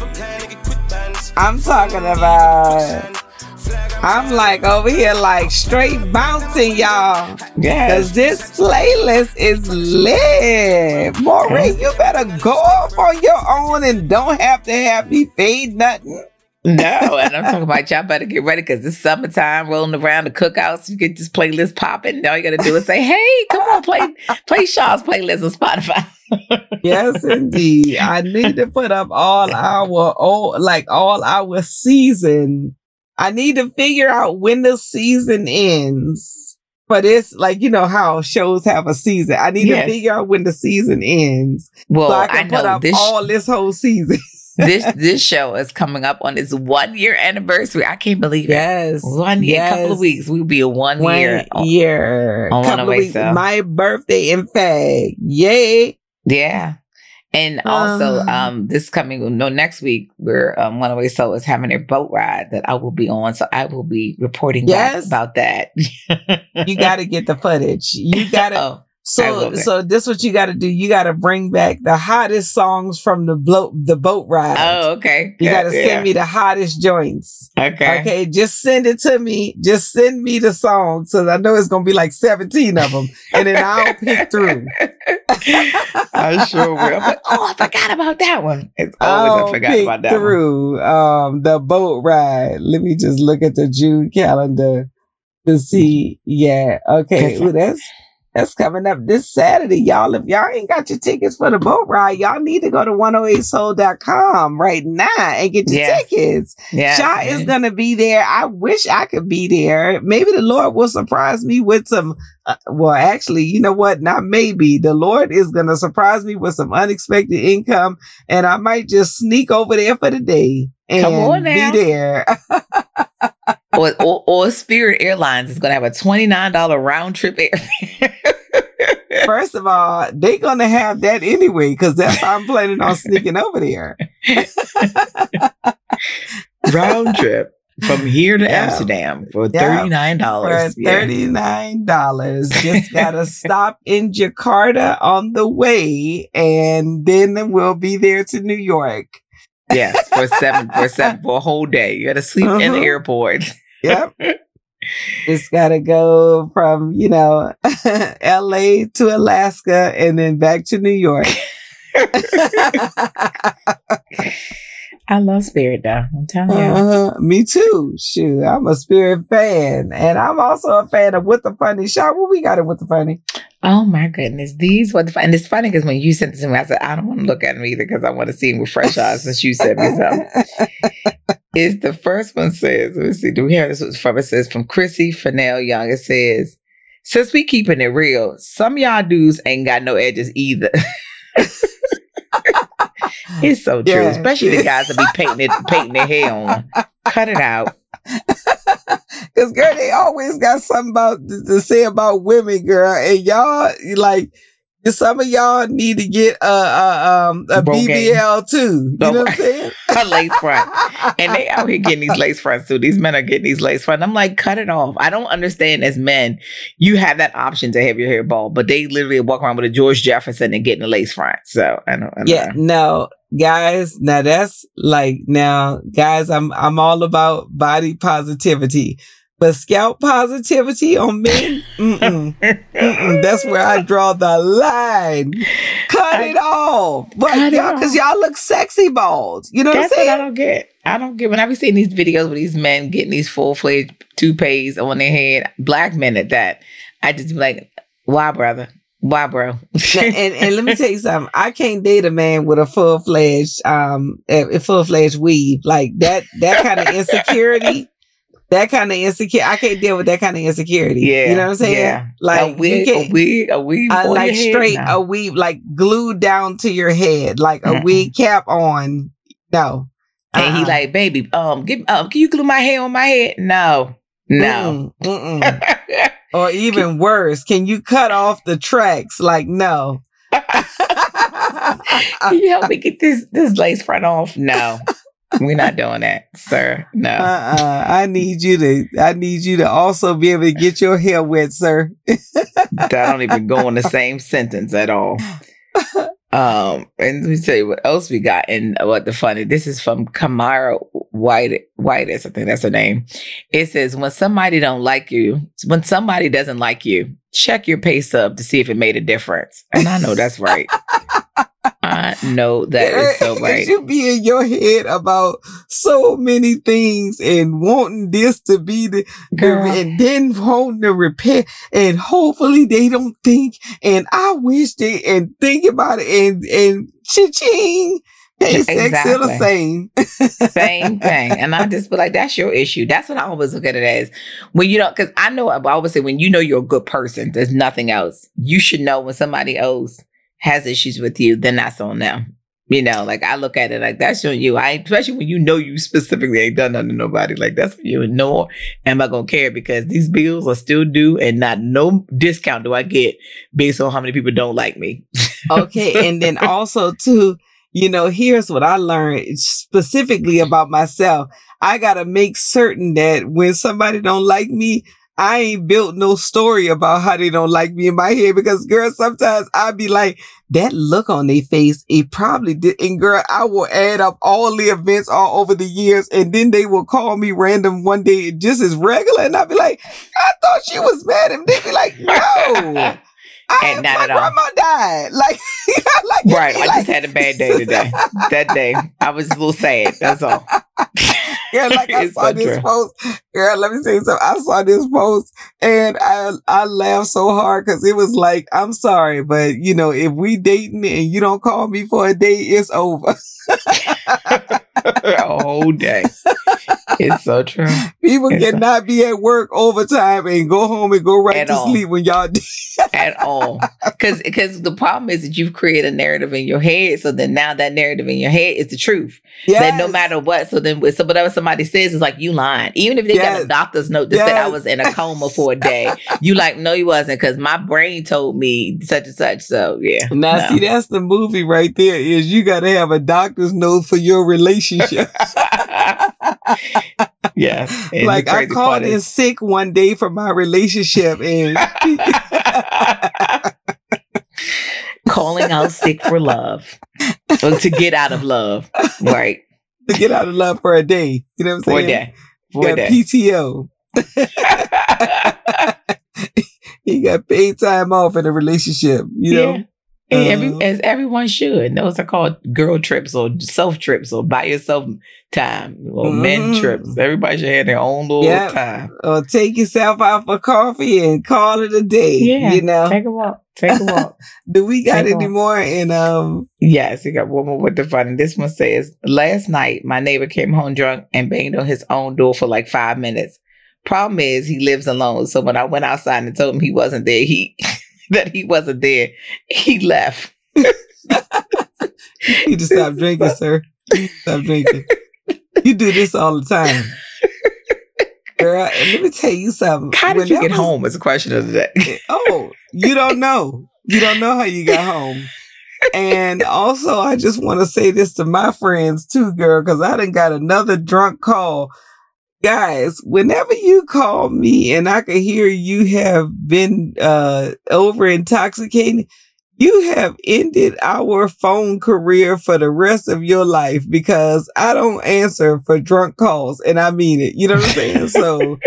I'm talking about I'm like over here like straight bouncing, y'all. Yes. Cause this playlist is lit. Maureen, you better go off on your own and don't have to have me fade nothing. No, and I'm talking about y'all better get ready because it's summertime rolling around the cookouts. You get this playlist popping. And all you got to do is say, hey, come on, play play Shaw's playlist on Spotify. Yes, indeed. I need to put up all our old, like all our season. I need to figure out when the season ends. But it's like, you know how shows have a season. I need yes. to figure out when the season ends. Well, so I can I know put up this all this whole season. This this show is coming up on its one year anniversary. I can't believe it. Yes, one year, yes. couple of weeks. We'll be a one, one year, year. On one oh eight Soul. My birthday, in fact. Yay! Yeah, and also um, um this coming no next week, where um, one oh eight Soul is having their boat ride that I will be on. So I will be reporting yes. about that. You got to get the footage. You got to. Oh. So, so this is what you got to do. You got to bring back the hottest songs from the blo- the boat ride. Oh, okay. You got to yeah. send me the hottest joints. Okay. Okay. Just send it to me. Just send me the songs. So I know it's going to be like seventeen of them. And then I'll pick through. I sure will. But, oh, I forgot about that one. It's always I'll I forgot pick about that through, one. Um, the boat ride. Let me just look at the June calendar to see. Yeah. Okay. Ooh, that's... That's coming up this Saturday, y'all. If y'all ain't got your tickets for the boat ride, y'all need to go to one oh eight soul dot com right now and get your yes. tickets. Yes, Shaw man. Is going to be there. I wish I could be there. Maybe the Lord will surprise me with some, uh, well, actually, you know what? Not maybe. The Lord is going to surprise me with some unexpected income, and I might just sneak over there for the day and be there. Or, or, or Spirit Airlines is going to have a twenty-nine dollars round trip airfare. First of all, they're going to have that anyway, because that's how I'm planning on sneaking over there. Round trip from here to yeah. Amsterdam for thirty-nine dollars. For thirty-nine dollars. Yeah. Just got to stop in Jakarta on the way, and then we'll be there to New York. Yes, for seven, for seven, for a whole day. You got to sleep uh-huh. in the airport. Yep. It's got to go from, you know, L A to Alaska and then back to New York. I love Spirit, though. I'm telling you. Uh-huh. Me too. Shoot, I'm a Spirit fan. And I'm also a fan of What the Funny. Shaw, what we got in What the Funny? Oh my goodness, these were the fun. And it's funny because when you sent this to me, I said, I don't want to look at them either because I want to see them with fresh eyes since you sent me something. It's the first one says, let's see, do we have this one from? It says, from Chrissy Fennell Young. It says, since we keeping it real, some y'all dudes ain't got no edges either. It's so true, yes. especially the guys that be painting, it, painting their hair on. Cut it out. Cause girl, they always got something about to say about women, girl, and y'all like some of y'all need to get a a, um, a B B L too. You Don't know worry. What I'm saying? A lace front, and they out here getting these lace fronts too. These men are getting these lace fronts. I'm like, cut it off. I don't understand. As men, you have that option to have your hair bald, but they literally walk around with a George Jefferson and getting a lace front. So I don't. I don't yeah, know. no. Guys, now that's like now, guys. I'm I'm all about body positivity, but scalp positivity on men, mm-mm, mm-mm, that's where I draw the line. Cut I, it off, but cut y'all, because y'all look sexy bald. You know that's what I'm saying? What I don't get. I don't get when I be seeing these videos with these men getting these full fledged toupees on their head, black men at that. I just be like, why, brother? Why, bro? and, and, and let me tell you something. I can't date a man with a full fledged, um, a full fledged weave like that. That kind of insecurity. That kind of insecure. I can't deal with that kind of insecurity. Yeah, you know what I'm saying? Yeah. Like a weave, a weave, a weave uh, like straight no. a weave, like glued down to your head, like a mm-hmm. wig cap on. No. Uh-uh. And he like, baby, um, give, um, can you glue my hair on my head? No, no. Mm-mm, mm-mm. Or even worse, can you cut off the tracks? Like, no. Can you help me get this this lace front off? No, we're not doing that, sir. No. Uh-uh. I need you to. I need you to also be able to get your hair wet, sir. That don't even go in the same sentence at all. Um, and let me tell you what else we got. And what the funny. This is from Kamara White White is, I think that's her name. It says, when somebody don't like you, when somebody doesn't like you, check your pay stub to see if it made a difference. And I know that's right. I know that yeah, is so right. You be in your head about so many things and wanting this to be the, the and then wanting to repair and hopefully they don't think and I wish they and think about it and and cha-ching. Hey, exactly. Sex still the same. Same thing. And I just feel like that's your issue. That's what I always look at it as. When you don't, because I know, I always say when you know you're a good person, there's nothing else. You should know when somebody else has issues with you, then that's on them. You know, like I look at it like that's on you. I especially when you know you specifically ain't done nothing to nobody. Like that's when you ignore. Am I gonna care because these bills are still due and not no discount do I get based on how many people don't like me. Okay, and then also too. You know, here's what I learned specifically about myself. I got to make certain that when somebody don't like me, I ain't built no story about how they don't like me in my head because, girl, sometimes I be like, that look on their face, it probably did. And, girl, I will add up all the events all over the years and then they will call me random one day just as regular. And I'll be like, I thought she was mad. And they be like, no. I, not at all. My grandma died. Like, like right. I like, just had a bad day today. That day, I was a little sad. That's all. Yeah, like I saw so this true. post. Girl, let me say something. I saw this post and I I laughed so hard because it was like, I'm sorry, but you know, if we dating and you don't call me for a date, it's over. A whole day. It's so true. People it's cannot so... be at work overtime and go home and go right at to all. sleep when y'all do. At all. Because because the problem is that you've created a narrative in your head. So then now that narrative in your head is the truth. Yes. That no matter what. So then with whatever somebody says, it's like, you lying. Even if they yes. got a doctor's note that yes. said I was in a coma for a day. You like, no, you wasn't. Because my brain told me such and such. So, yeah. Now, no. see, that's the movie right there is you got to have a doctor's note for your relationship. Yes. Like I called in is... sick one day for my relationship and calling out sick for love. Or to get out of love. Right. To get out of love for a day. You know what I'm for saying? For a day. For P T O. He got paid time off in a relationship, you know? Yeah. And every, uh-huh. as everyone should. Those are called girl trips or self trips or by yourself time or mm-hmm. men trips. Everybody should have their own little yep. time. Or take yourself out for coffee and call it a day. Yeah. You know, take a walk. Take a walk. Do we got take any more? And um, yes, we got one more with the fun. This one says, last night my neighbor came home drunk and banged on his own door for like five minutes. Problem is he lives alone. So when I went outside and told him he wasn't there, he. That he wasn't there. He left. You need to stop drinking, sir. Stop drinking. You do this all the time. Girl, and let me tell you something. How did when you get was... home is the question of the day. Oh, you don't know. You don't know how you got home. And also, I just want to say this to my friends too, girl, because I done got another drunk call. Guys, whenever you call me and I can hear you have been uh, over intoxicated, you have ended our phone career for the rest of your life because I don't answer for drunk calls. And I mean it. You know what I'm saying? So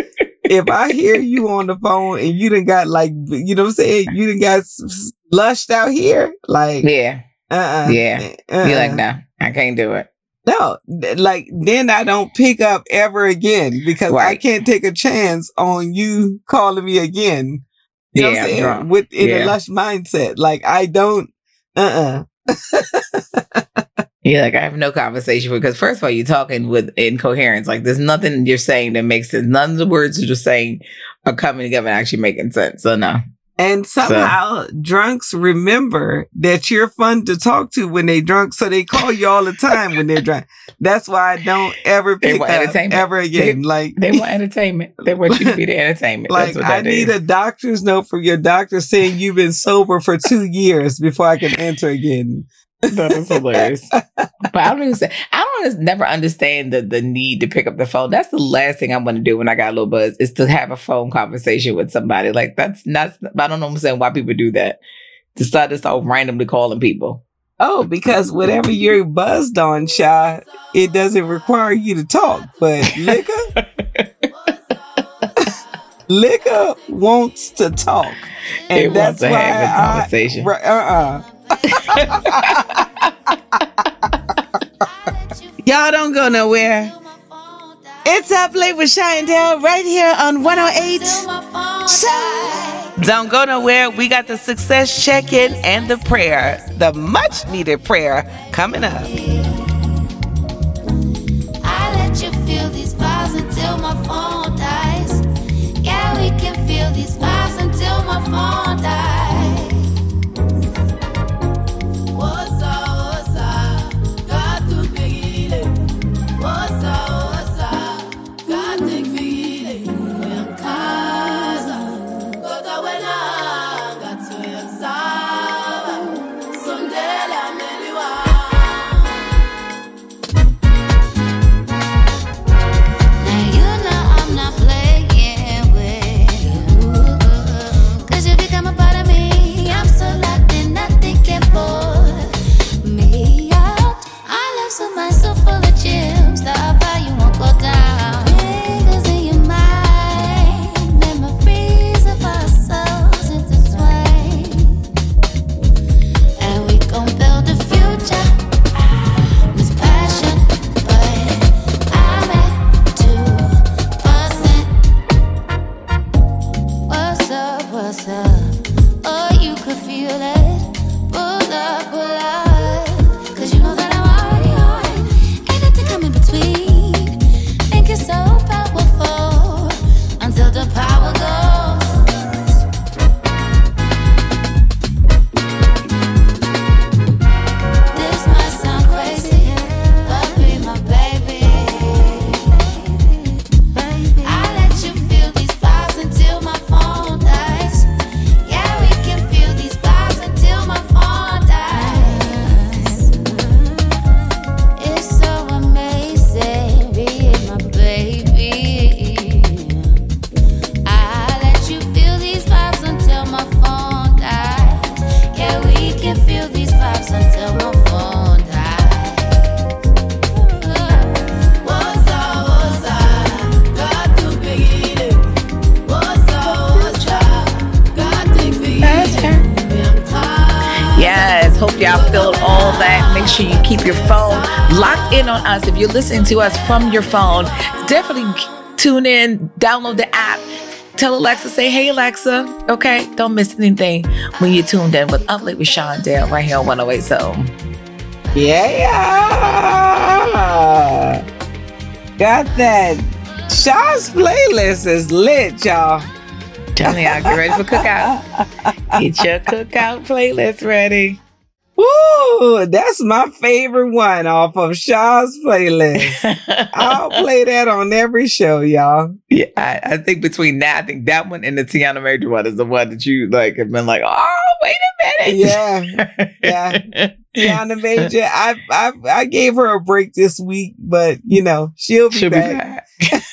if I hear you on the phone and you done got like, you know what I'm saying? You done got lushed out here. Like, yeah. Uh-uh, yeah. Uh-uh. You're like, no, I can't do it. No, like then I don't pick up ever again because right. I can't take a chance on you calling me again. You yeah, know what I'm saying? Drunk. With in yeah. a lush mindset, like I don't. Uh. Uh-uh. Yeah, like I have no conversation because first of all, you're talking with incoherence. Like there's nothing you're saying that makes sense. None of the words you're saying are coming together and actually making sense. So no. And somehow so. drunks remember that you're fun to talk to when they drunk. So they call you all the time when they're drunk. That's why I don't ever pick up ever again. They, like they want entertainment. They want you to be the entertainment. Like that's what that I need is. A doctor's note from your doctor saying you've been sober for two years before I can answer again. That is hilarious. But I don't understand. I don't just never understand the, the need to pick up the phone. That's the last thing I want to do when I got a little buzz is to have a phone conversation with somebody. Like that's not. I don't understand why people do that. To start to start randomly calling people. Oh, because whatever you're buzzed on, Sha, it doesn't require you to talk, but liquor, liquor wants to talk, and it that's wants to why have a conversation. I, uh-uh. Y'all don't go nowhere. It's Up Late with Shindell right here on one oh eight. So don't go nowhere. We got the success check-in and the prayer, the much-needed prayer coming up. I let you feel these vibes until my phone dies. Yeah, we can feel these vibes until my phone dies. Us. If you're listening to us from your phone, definitely tune in, download the app, tell Alexa, say, hey, Alexa, okay? Don't miss anything when you're tuned in with Up Late with Shindell right here on one oh eight Soul. Yeah. Got that. Shaw's playlist is lit, y'all. Johnny, y'all get ready for cookout. Get your cookout playlist ready. Ooh, that's my favorite one off of Shaw's playlist. I'll play that on every show, y'all. Yeah, I, I think between that, I think that one and the Tiana Major one is the one that you like have been like, oh, wait a minute. Yeah, yeah. Tiana Major, I, I I gave her a break this week, but you know she'll be she'll back. Be back.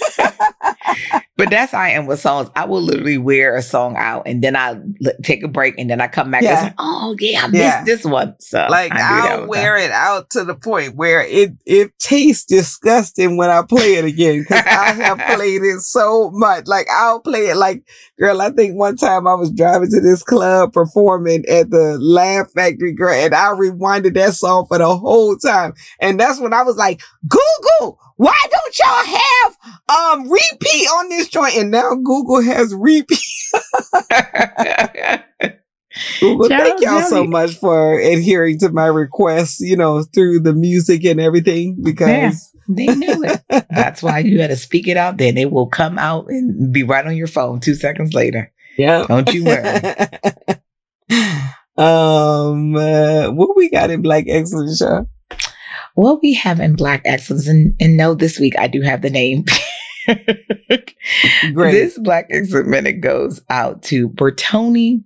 But that's how I am with songs. I will literally wear a song out and then I l- take a break and then I come back yeah. and say, oh, yeah, I missed yeah. this one. So like I'll wear time. It out to the point where it, it tastes disgusting when I play it again because I have played it so much. Like I'll play it like, girl, I think one time I was driving to this club performing at the Laugh Factory, girl, and I rewinded that song for the whole time. And that's when I was like, Google, why don't y'all have um repeat on this joint? And now Google has repeat. Google, John, thank y'all Johnny. So much for adhering to my requests, you know, through the music and everything, because yeah, they knew it. That's why you got to speak it out. Then it will come out and be right on your phone two seconds later. Yeah. Don't you worry. um, uh, what we got in Black Excellence, Sean? What we have in Black Excellence, and, and no, this week I do have the name. Great. This Black Excellence Minute goes out to Bertony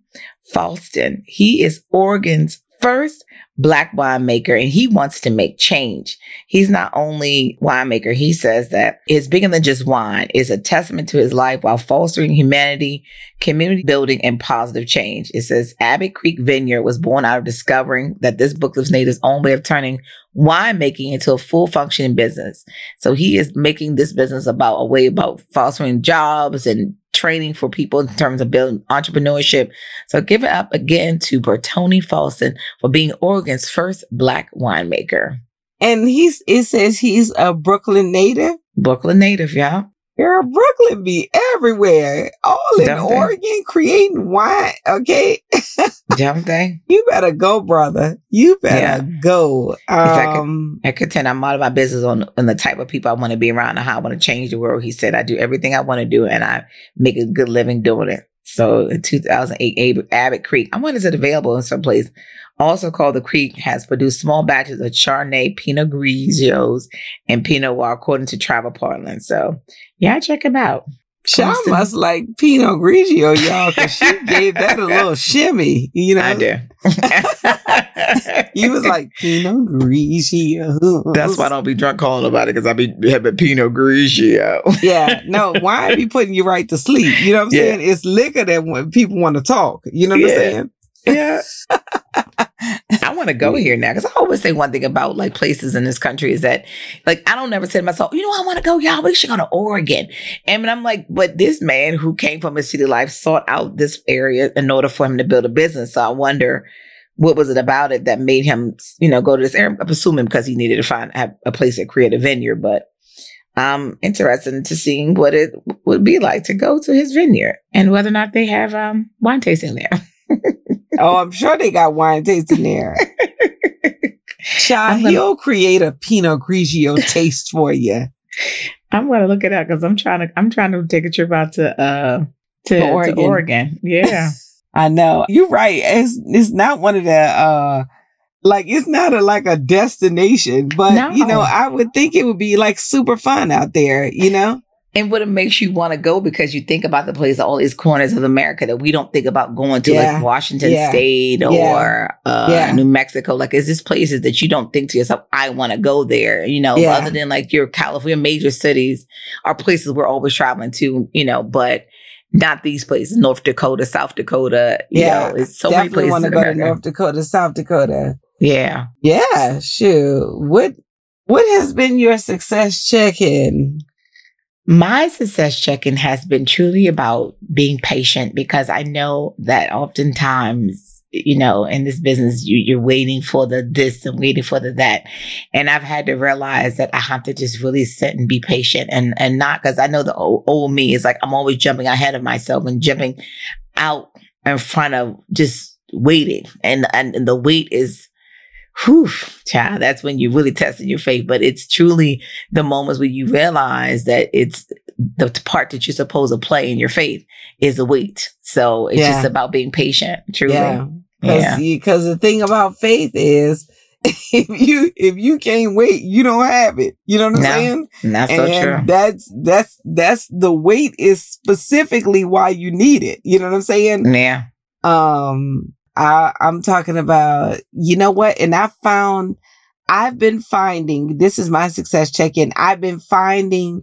Faustin. He is Oregon's first Black winemaker, and he wants to make change. He's not only winemaker, he says that it's bigger than just wine. It's a testament to his life while fostering humanity, community building, and positive change. It says Abbey Creek Vineyard was born out of discovering that this booklet's native's own way of turning winemaking into a full functioning business. So he is making this business about a way about fostering jobs and training for people in terms of building entrepreneurship. So give it up again to Bertony Faustin for being Oregon's first Black winemaker. And he's, it says he's a Brooklyn native. Brooklyn native, yeah. Girl, Brooklyn be everywhere. All in Dumb Oregon thing. Creating wine, okay? Dumb thing. You better go, brother. You better yeah. go. Um, I could turn out all of my business on, on the type of people I want to be around and how I want to change the world. He said, I do everything I want to do and I make a good living doing it. So in two thousand eight, Abbott Creek, I wonder is it available in some place, also called the Creek, has produced small batches of Chardonnay, Pinot Grigios, and Pinot Noir, according to Travel Portland. So, yeah, check them out. Y'all must like Pinot Grigio, y'all, because she gave that a little shimmy, you know? I do. You was like, Pinot Grigio. That's why I don't be drunk calling nobody, because I be having Pinot Grigio. Yeah, no, wine be putting you right to sleep. You know what I'm yeah. saying? It's liquor that when people want to talk. You know what yeah. I'm saying? Yeah. I want to go here now because I always say one thing about like places in this country is that like I don't never say to myself, you know, I want to go, y'all, we should go to Oregon. And I'm like, but this man who came from a city life sought out this area in order for him to build a business. So I wonder what was it about it that made him, you know, go to this area. I'm assuming because he needed to find a place to create a vineyard, but um, interested to seeing what it would be like to go to his vineyard and whether or not they have um, wine tasting there. Oh, I'm sure they got wine tasting there. Child, gonna, he'll create a Pinot Grigio taste for you. I'm gonna look it up because I'm trying to. I'm trying to take a trip out to uh to, to, Oregon. to Oregon. Yeah, I know. You're right. It's it's not one of the uh like it's not a like a destination, but no. you know, I would think it would be like super fun out there. You know. And what it makes you want to go because you think about the place, all these corners of America that we don't think about going to, yeah. like Washington yeah. State or yeah. Uh, yeah. New Mexico. Like, it's just places that you don't think to yourself, I want to go there, you know, yeah. other than like your California major cities are places we're always traveling to, you know, but not these places, North Dakota, South Dakota. You yeah. know, it's so Definitely many places. I want to go America. to North Dakota, South Dakota. Yeah. Yeah. Shoot. What, what has been your success check-in? My success check-in has been truly about being patient because I know that oftentimes, you know, in this business, you, you're waiting for the this and waiting for the that. And I've had to realize that I have to just really sit and be patient and, and not because I know the old, old me is like, I'm always jumping ahead of myself and jumping out in front of just waiting. And, and, and the wait is whew, child, that's when you're really testing your faith. But it's truly the moments where you realize that it's the part that you're supposed to play in your faith is the wait. So it's yeah. just about being patient, truly. Yeah, because yeah. the thing about faith is if you if you can't wait, you don't have it. You know what I'm no, saying? That's and so true. That's that's that's the wait is specifically why you need it. You know what I'm saying? Yeah. Um. I, I'm talking about, you know what? And I found, I've been finding, this is my success check-in. I've been finding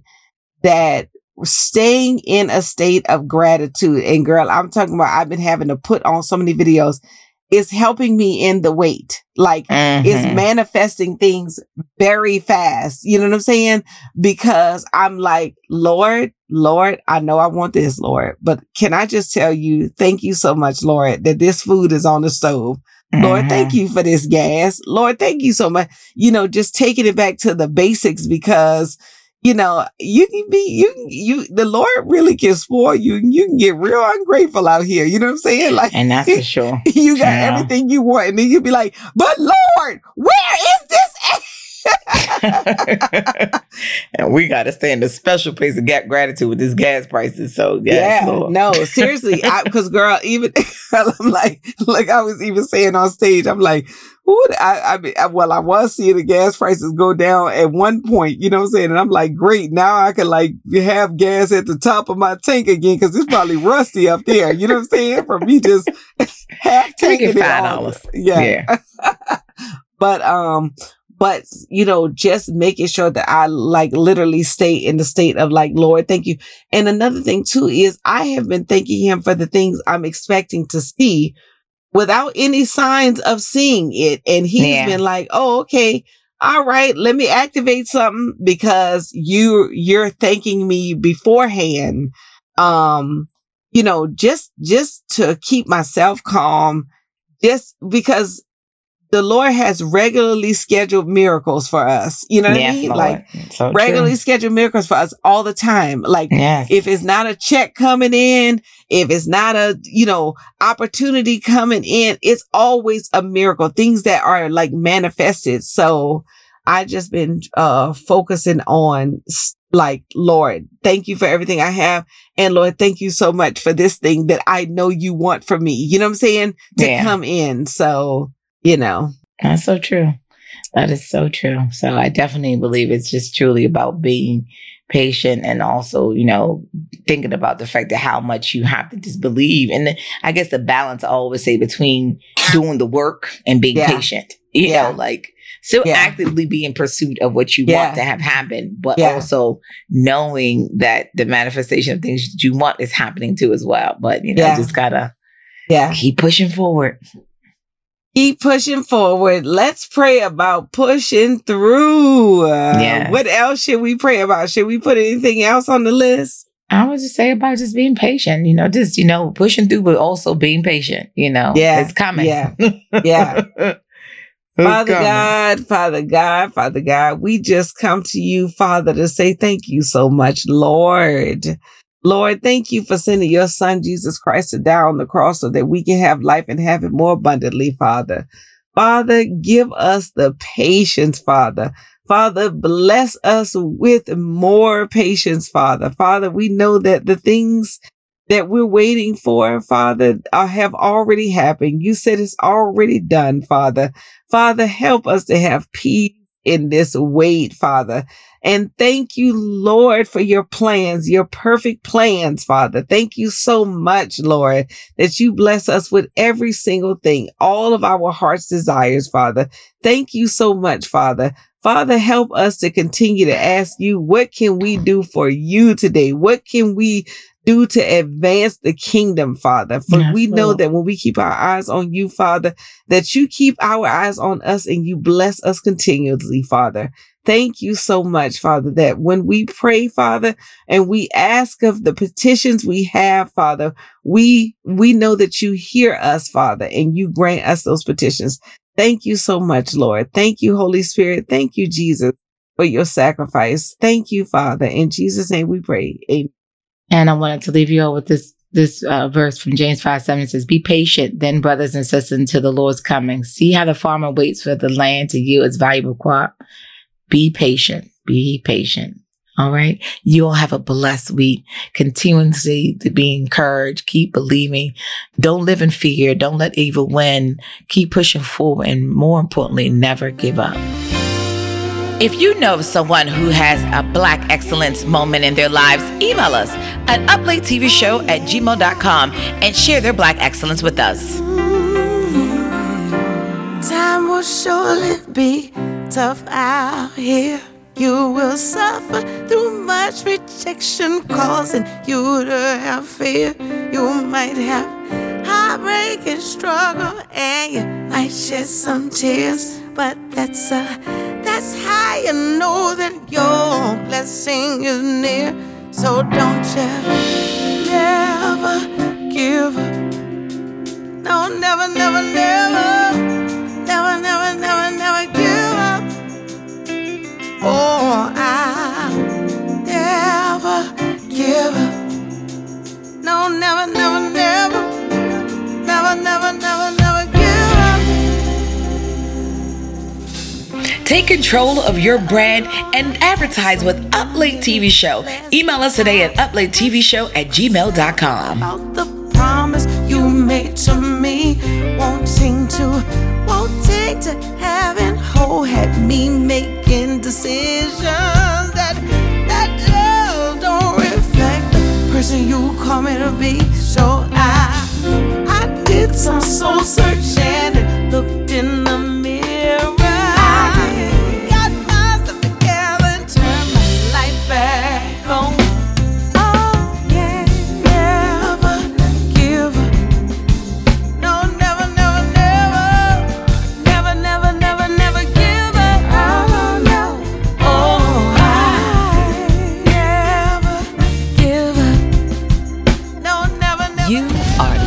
that staying in a state of gratitude. And girl, I'm talking about, I've been having to put on so many videos. It's helping me in the wait. Like mm-hmm. it's manifesting things very fast. You know what I'm saying? Because I'm like, Lord, Lord, I know I want this, Lord, but can I just tell you, thank you so much, Lord, that this food is on the stove. Mm-hmm. Lord, thank you for this gas. Lord, thank you so much. You know, just taking it back to the basics because you know, you can be, you, you, the Lord really can spoil you and you can get real ungrateful out here. You know what I'm saying? Like, and that's for sure. You got yeah. everything you want. And then you'll be like, but Lord, where is this? And we got to stay in a special place of gap gratitude with these gas prices. So yes, yeah, Lord. No, seriously. I, Cause girl, even I'm like, like I was even saying on stage, I'm like, Ooh, I, I mean, I, well, I was seeing the gas prices go down at one point, you know what I'm saying? And I'm like, great, now I can like have gas at the top of my tank again because it's probably rusty up there, you know what I'm saying? For me, just half tanking it all. Yeah. yeah. But, um, but, you know, just making sure that I like literally stay in the state of like, Lord, thank you. And another thing too is I have been thanking him for the things I'm expecting to see without any signs of seeing it. And he's yeah. been like, oh, okay. All right. Let me activate something because you, you're thanking me beforehand. Um, you know, just, just to keep myself calm, just because the Lord has regularly scheduled miracles for us. You know what yes, I mean? Lord. Like so regularly true. scheduled miracles for us all the time. Like yes. if it's not a check coming in, if it's not a, you know, opportunity coming in, it's always a miracle, things that are like manifested. So I just been, uh, focusing on like, Lord, thank you for everything I have. And Lord, thank you so much for this thing that I know you want from me. You know what I'm saying? To yeah. come in. So. You know, that's so true. That is so true. So I definitely believe it's just truly about being patient and also, you know, thinking about the fact that how much you have to just believe. And the, I guess the balance I always say between doing the work and being yeah. patient, you yeah. know, like still yeah. actively be in pursuit of what you yeah. want to have happen, but yeah. also knowing that the manifestation of things that you want is happening too as well. But, you know, yeah. just gotta yeah. keep pushing forward. Keep pushing forward. Let's pray about pushing through. Uh, yes. What else should we pray about? Should we put anything else on the list? I would just say about just being patient, you know, just, you know, pushing through, but also being patient, you know, yeah. it's coming. Yeah. Yeah. It's Father coming. God, Father God, Father God, we just come to you, Father, to say thank you so much, Lord. Lord, thank you for sending your son, Jesus Christ, to die on the cross so that we can have life and have it more abundantly, Father. Father, give us the patience, Father. Father, bless us with more patience, Father. Father, we know that the things that we're waiting for, Father, have already happened. You said it's already done, Father. Father, help us to have peace in this wait, Father. And thank you, Lord, for your plans, your perfect plans, Father. Thank you so much, Lord, that you bless us with every single thing, all of our heart's desires, Father. Thank you so much, Father. Father, help us to continue to ask you, what can we do for you today? What can we do to advance the kingdom, Father? For yes, we know Lord. That when we keep our eyes on you, Father, that you keep our eyes on us and you bless us continuously, Father. Thank you so much, Father, that when we pray, Father, and we ask of the petitions we have, Father, we, we know that you hear us, Father, and you grant us those petitions. Thank you so much, Lord. Thank you, Holy Spirit. Thank you, Jesus, for your sacrifice. Thank you, Father. In Jesus' name we pray. Amen. And I wanted to leave you all with this this uh, verse from James five seven. It says, be patient, then, brothers and sisters, until the Lord's coming. See how the farmer waits for the land to yield its valuable crop. Be patient. Be patient. All right. You all have a blessed week. Continuously to be encouraged. Keep believing. Don't live in fear. Don't let evil win. Keep pushing forward. And more importantly, never give up. If you know someone who has a Black excellence moment in their lives, email us at uplatetvshow at gmail dot com and share their Black excellence with us. Mm-hmm. Time will surely be tough out here. You will suffer through much rejection, causing you to have fear. You might have heartbreak and struggle, and you might shed some tears, but that's a that's how you know that your blessing is near. So don't you never give up. No, never, never, never. Never, never, never, never give up. Oh, I never give up. No, never, never, never. Never, never, never, never. Take control of your brand and advertise with Uplink T V Show. Email us today at uplatetvshow at gmail dot com. About the promise you made to me, won't seem to, won't take right to have and hold had me making decisions that, that just don't reflect the person you call me to be. So I, I did some soul searching and looked in the mirror. I got myself together and turned my life back on.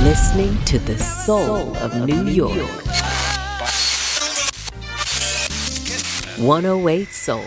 Listening to the soul of New York. one oh eight Soul.